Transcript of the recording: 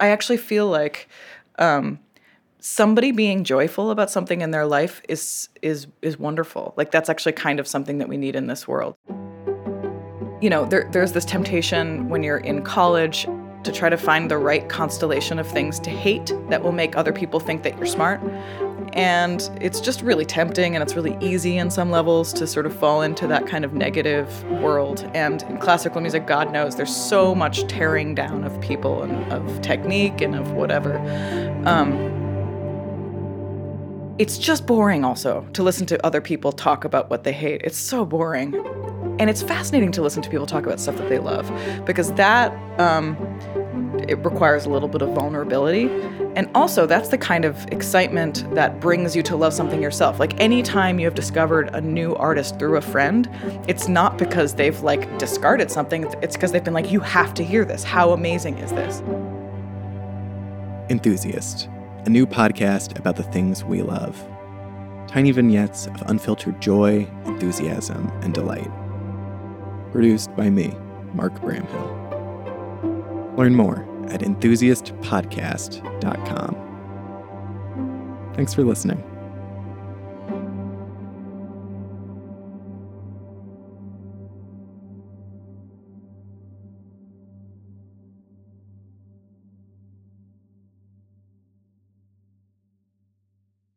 I actually feel like somebody being joyful about something in their life is wonderful. Like, that's actually kind of something that we need in this world. You know, there's this temptation when you're in college to try to find the right constellation of things to hate that will make other people think that you're smart. And it's just really tempting, and it's really easy in some levels to sort of fall into that kind of negative world. And in classical music, God knows, there's so much tearing down of people and of technique and of whatever. It's just boring also to listen to other people talk about what they hate. It's so boring. And it's fascinating to listen to people talk about stuff that they love, because that it requires a little bit of vulnerability. And also, that's the kind of excitement that brings you to love something yourself. Like, any time you have discovered a new artist through a friend, it's not because they've, like, discarded something. It's because they've been like, you have to hear this. How amazing is this? Enthusiast, a new podcast about the things we love. Tiny vignettes of unfiltered joy, enthusiasm, and delight. Produced by me, Mark Bramhill. Learn more at enthusiastpodcast.com. Thanks for listening.